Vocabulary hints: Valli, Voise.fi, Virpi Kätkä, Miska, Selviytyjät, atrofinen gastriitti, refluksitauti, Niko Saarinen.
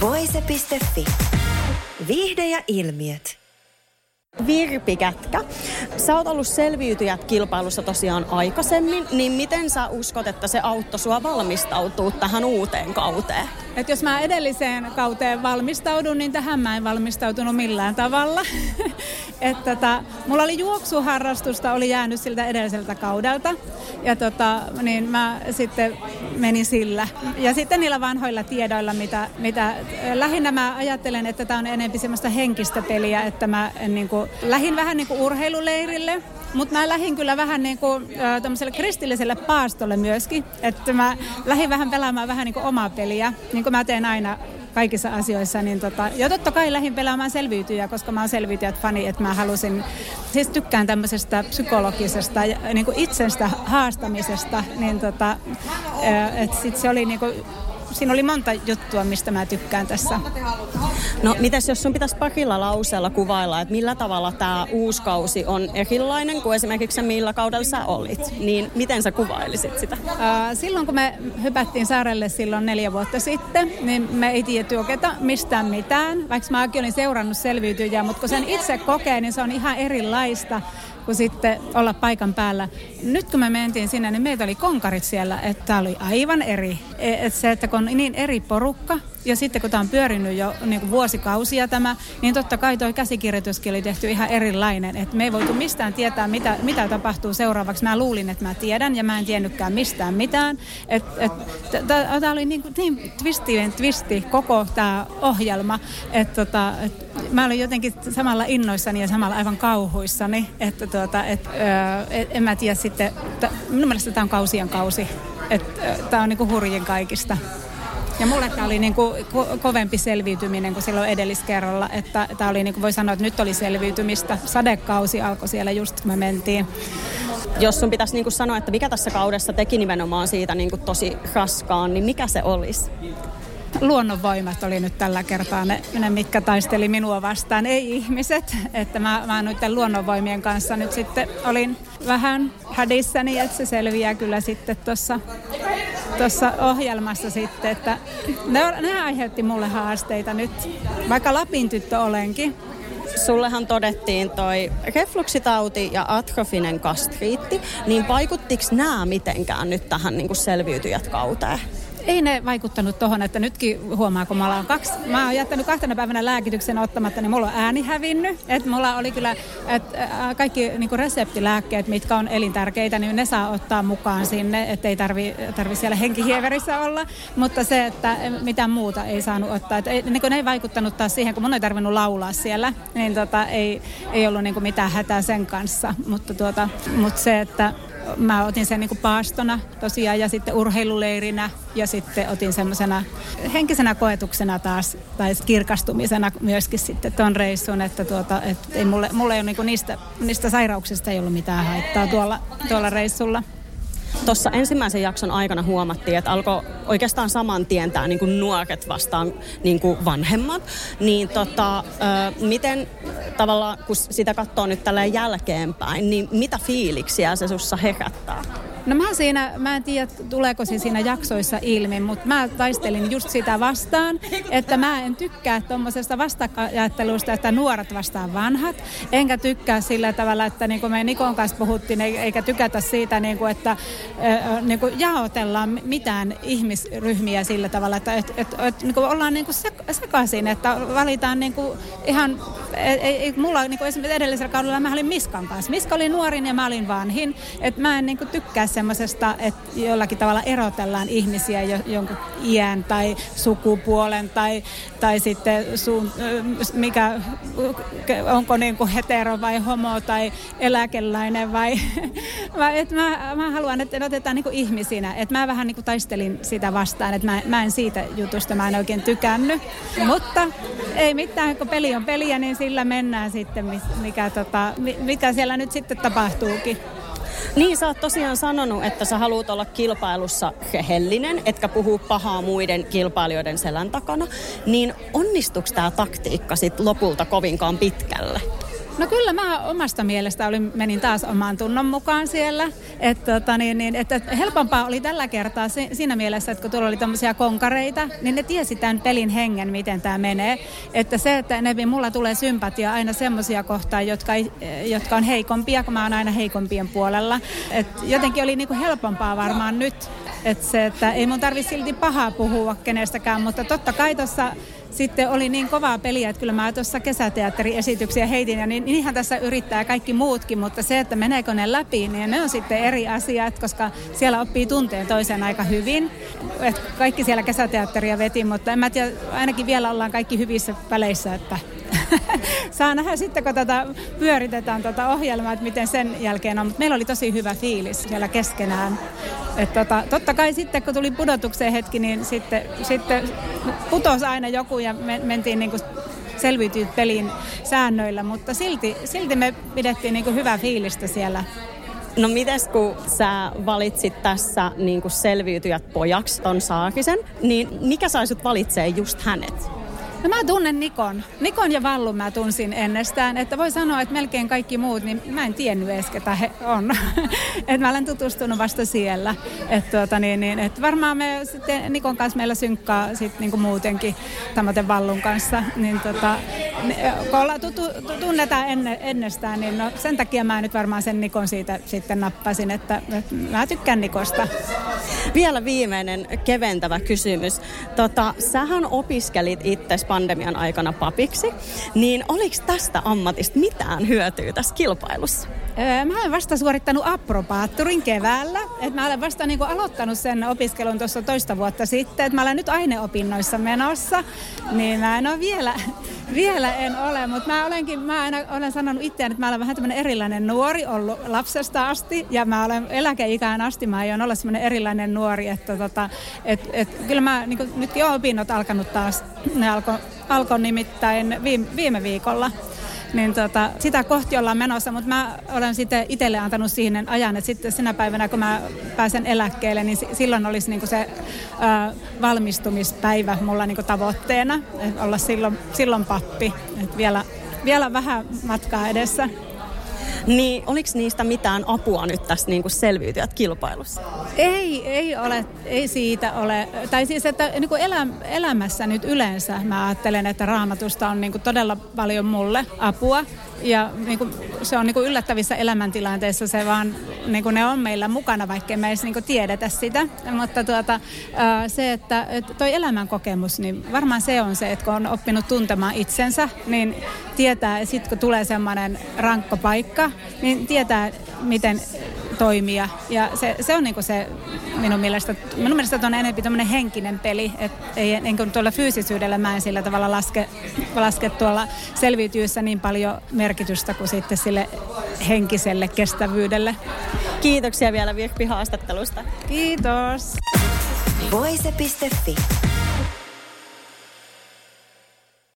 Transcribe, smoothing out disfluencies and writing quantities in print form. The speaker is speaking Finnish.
Voise.fi. Viihde ja ilmiöt. Virpi Kätkä, sä oot ollut Selviytyjät kilpailussa tosiaan aikaisemmin, niin miten sä uskot, että se auttoi sua valmistautua tähän uuteen kauteen? Et jos mä edelliseen kauteen valmistaudun, niin tähän mä en valmistautunut millään tavalla. Mulla oli juoksuharrastusta, oli jäänyt siltä edelliseltä kaudelta ja niin mä sitten menin sillä. Ja sitten niillä vanhoilla tiedoilla, mitä lähinnä mä ajattelen, että tää on enempi semmoista henkistä peliä, että mä lähin vähän urheiluleirille, mutta mä lähin kyllä vähän tämmöiselle kristilliselle paastolle myöskin. Että mä lähin vähän pelaamaan vähän omaa peliä, niin kuin mä teen aina kaikissa asioissa. Niin ja totta kai lähin pelaamaan Selviytyjää, koska mä oon Selviytyjät-fani, että mä halusin, siis tykkään tämmöisestä psykologisesta, itsestä haastamisesta. Niin että sit se oli siinä oli monta juttua, mistä mä tykkään tässä. No, mitäs jos sun pitäisi parilla lauseella kuvailla, että millä tavalla tämä uusi kausi on erilainen kuin esimerkiksi millä kaudella sä olit, niin miten sä kuvailisit sitä? Silloin, kun me hypättiin saarelle silloin 4 vuotta sitten, niin me ei tiedetty oikeeta mistään mitään, vaikka mäkin olin seurannut Selviytyjää, mutta kun sen itse kokee, niin se on ihan erilaista kuin sitten olla paikan päällä. Nyt kun me mentiin sinne, niin meitä oli konkarit siellä, että tämä oli aivan eri. Että kun on niin eri porukka, ja sitten kun tämä on pyörinyt jo vuosikausia tämä, niin totta kai tuo käsikirjoituskin oli tehty ihan erilainen. Että me ei voitu mistään tietää, mitä tapahtuu seuraavaksi. Mä luulin, että mä tiedän, ja mä en tiennytkään mistään mitään. Tämä oli niin twisti koko tämä ohjelma, että mä olin jotenkin samalla innoissani ja samalla aivan kauhuissani, että en mä tiedä sitten, minun mielestä tämä on kausien kausi, että tämä on hurjin kaikista. Ja mulle tämä oli kovempi selviytyminen kuin silloin edelliskerralla, että tämä oli voi sanoa, että nyt oli selviytymistä. Sadekausi alkoi siellä just, kun me mentiin. Jos sun pitäisi sanoa, että mikä tässä kaudessa teki nimenomaan siitä tosi raskaan, niin mikä se olisi? Luonnonvoimat oli nyt tällä kertaa ne mitkä taisteli minua vastaan, ei ihmiset. Että mä noiden luonnonvoimien kanssa nyt sitten olin vähän hädissäni, että se selviää kyllä sitten tuossa ohjelmassa sitten. Että ne aiheutti mulle haasteita nyt, vaikka Lapin tyttö olenkin. Sullehan todettiin toi refluksitauti ja atrofinen gastriitti, niin vaikuttiko nämä mitenkään nyt tähän Selviytyjät kauteen? Ei ne vaikuttanut tuohon, että nytkin huomaa, kun mä oon jättänyt 2 päivänä lääkityksen ottamatta, niin mulla on ääni hävinnyt. Että mulla oli kyllä, että kaikki reseptilääkkeet, mitkä on elintärkeitä, niin ne saa ottaa mukaan sinne, että ei tarvi siellä henkihieverissä olla. Mutta se, että mitään muuta ei saanut ottaa. Että ne ei vaikuttanut taas siihen, kun mun ei tarvinnut laulaa siellä, niin ei ollut mitään hätää sen kanssa. Mutta se, että mä otin sen paastona tosiaan ja sitten urheiluleirinä ja sitten otin semmoisena henkisenä koetuksena taas tai kirkastumisena myöskin sitten ton reissun, että ei mulle ei ole niistä sairauksista ei ollut mitään haittaa tuolla reissulla. Tuossa ensimmäisen jakson aikana huomattiin, että alkoi oikeastaan saman tien tämä nuoret vastaan vanhemmat. Niin miten tavallaan, kun sitä katsoo nyt tälleen jälkeenpäin, niin mitä fiiliksiä se sussa herättää? No mä en tiedä tuleeko se siinä jaksoissa ilmi, mutta mä taistelin just sitä vastaan, että mä en tykkää tuommoisesta vastakkainajattelusta, että nuoret vastaan vanhat. Enkä tykkää sillä tavalla, että me Nikon kanssa puhuttiin, eikä tykätä siitä, että jaotellaan mitään ihmisryhmiä sillä tavalla, että ollaan sekaisin, että valitaan ihan, mulla esimerkiksi edellisellä kaudella mä olin Miskan kanssa. Miska oli nuorin ja mä olin vanhin, että mä en tykkää sen semmoisesta, että jollakin tavalla erotellaan ihmisiä jonkun iän tai sukupuolen tai sitten mikä, onko niin kuin hetero vai homo tai eläkeläinen vai että mä haluan, että otetaan niin kuin ihmisinä. Että mä vähän niin kuin taistelin sitä vastaan, että mä en siitä jutusta, mä en oikein tykännyt. Mutta ei mitään, kun peli on peliä, niin sillä mennään sitten, mikä siellä nyt sitten tapahtuukin. Niin, sä oot tosiaan sanonut, että sä haluat olla kilpailussa hellinen, etkä puhu pahaa muiden kilpailijoiden selän takana. Niin onnistuuko tää taktiikka sit lopulta kovinkaan pitkälle? No kyllä mä omasta mielestä menin taas omaan tunnon mukaan siellä. Että helpompaa oli tällä kertaa siinä mielessä, että kun tuolla oli tommosia konkareita, niin ne tiesi tämän pelin hengen, miten tämä menee. Että se, että enemmän mulla tulee sympatia aina semmoisia kohtaan, jotka on heikompia, kun mä oon aina heikompien puolella. Että jotenkin oli niinku helpompaa varmaan nyt. Että ei mun tarvi silti pahaa puhua kenestäkään, mutta totta kai tuossa sitten oli niin kovaa peliä, että kyllä mä tuossa kesäteatteriesityksiä heitin ja niinhän tässä yrittää kaikki muutkin, mutta se, että meneekö ne läpi, niin ne on sitten eri asiat, koska siellä oppii tunteen toisen aika hyvin. Et kaikki siellä kesäteatteria veti, mutta en mä tiedä, ainakin vielä ollaan kaikki hyvissä väleissä, että saa nähdä sitten, kun pyöritetään tuota ohjelmaa, että miten sen jälkeen on. Mutta meillä oli tosi hyvä fiilis siellä keskenään. Totta kai sitten, kun tuli pudotukseen hetki, niin sitten putosi aina joku ja mentiin niin kuin selviytyä pelin säännöillä. Mutta silti me pidettiin niin kuin hyvää fiilistä siellä. No mites kun sä valitsit tässä niin kuin selviytyjät pojaksi ton Saarisen, niin mikä sai sut valitsee just hänet? No mä tunnen Nikon ja Vallun mä tunsin ennestään, että voi sanoa, että melkein kaikki muut, niin mä en tiennyt edes, ketä he on. Että mä olen tutustunut vasta siellä. Että varmaan me sitten Nikon kanssa meillä synkkaa sitten niin kuin muutenkin tämmöten Vallun kanssa. Niin kun ollaan tunnetaan ennestään, niin no, sen takia mä nyt varmaan sen Nikon siitä sitten nappasin, että mä tykkään Nikosta. Vielä viimeinen keventävä kysymys. Sähän opiskelit itse pandemian aikana papiksi, niin oliko tästä ammatista mitään hyötyä tässä kilpailussa? Mä olen vasta suorittanut aprobaattorin keväällä. Et mä olen vasta niinku aloittanut sen opiskelun tuossa toista vuotta sitten. Et mä olen nyt aineopinnoissa menossa, niin mä en ole vielä en ole, mutta mä aina olen sanonut itseään, että mä olen vähän tämmöinen erilainen nuori ollut lapsesta asti ja mä olen eläkeikään asti, mä aion olla semmoinen erilainen nuori, että kyllä mä niin kuin, nyt jo opinnot alkanut taas, ne alkoi nimittäin viime viikolla. Niin sitä kohti ollaan menossa, mutta mä olen sitten itselle antanut siihen ajan, että sitten sinä päivänä, kun mä pääsen eläkkeelle, niin silloin olisi niinku se valmistumispäivä mulla niinku tavoitteena, että olla silloin pappi, että vielä vähän matkaa edessä. Niin, oliko niistä mitään apua nyt tässä niin kuin selviytyjät kilpailussa? Ei siitä ole. Tai siis, että niin kuin elämässä nyt yleensä mä ajattelen, että Raamatusta on niin kuin todella paljon mulle apua. Ja niin kuin, se on niin kuin yllättävissä elämäntilanteissa se vaan, niin kuin ne on meillä mukana, vaikkei me edes niin kuin tiedetä sitä. Mutta se, että toi elämänkokemus, niin varmaan se on se, että kun on oppinut tuntemaan itsensä, niin tietää, sitten kun tulee semmoinen rankka paikka, niin tietää, miten toimia. Ja se on niin kuin se minun mielestä on enemmän tämmöinen henkinen peli, että ei niin kuin tuolla fyysisyydellä mä en sillä tavalla laske tuolla selviytyissä niin paljon merkitystä kuin sitten sille henkiselle kestävyydelle. Kiitoksia vielä Virpi haastattelusta. Kiitos. Voise.fi.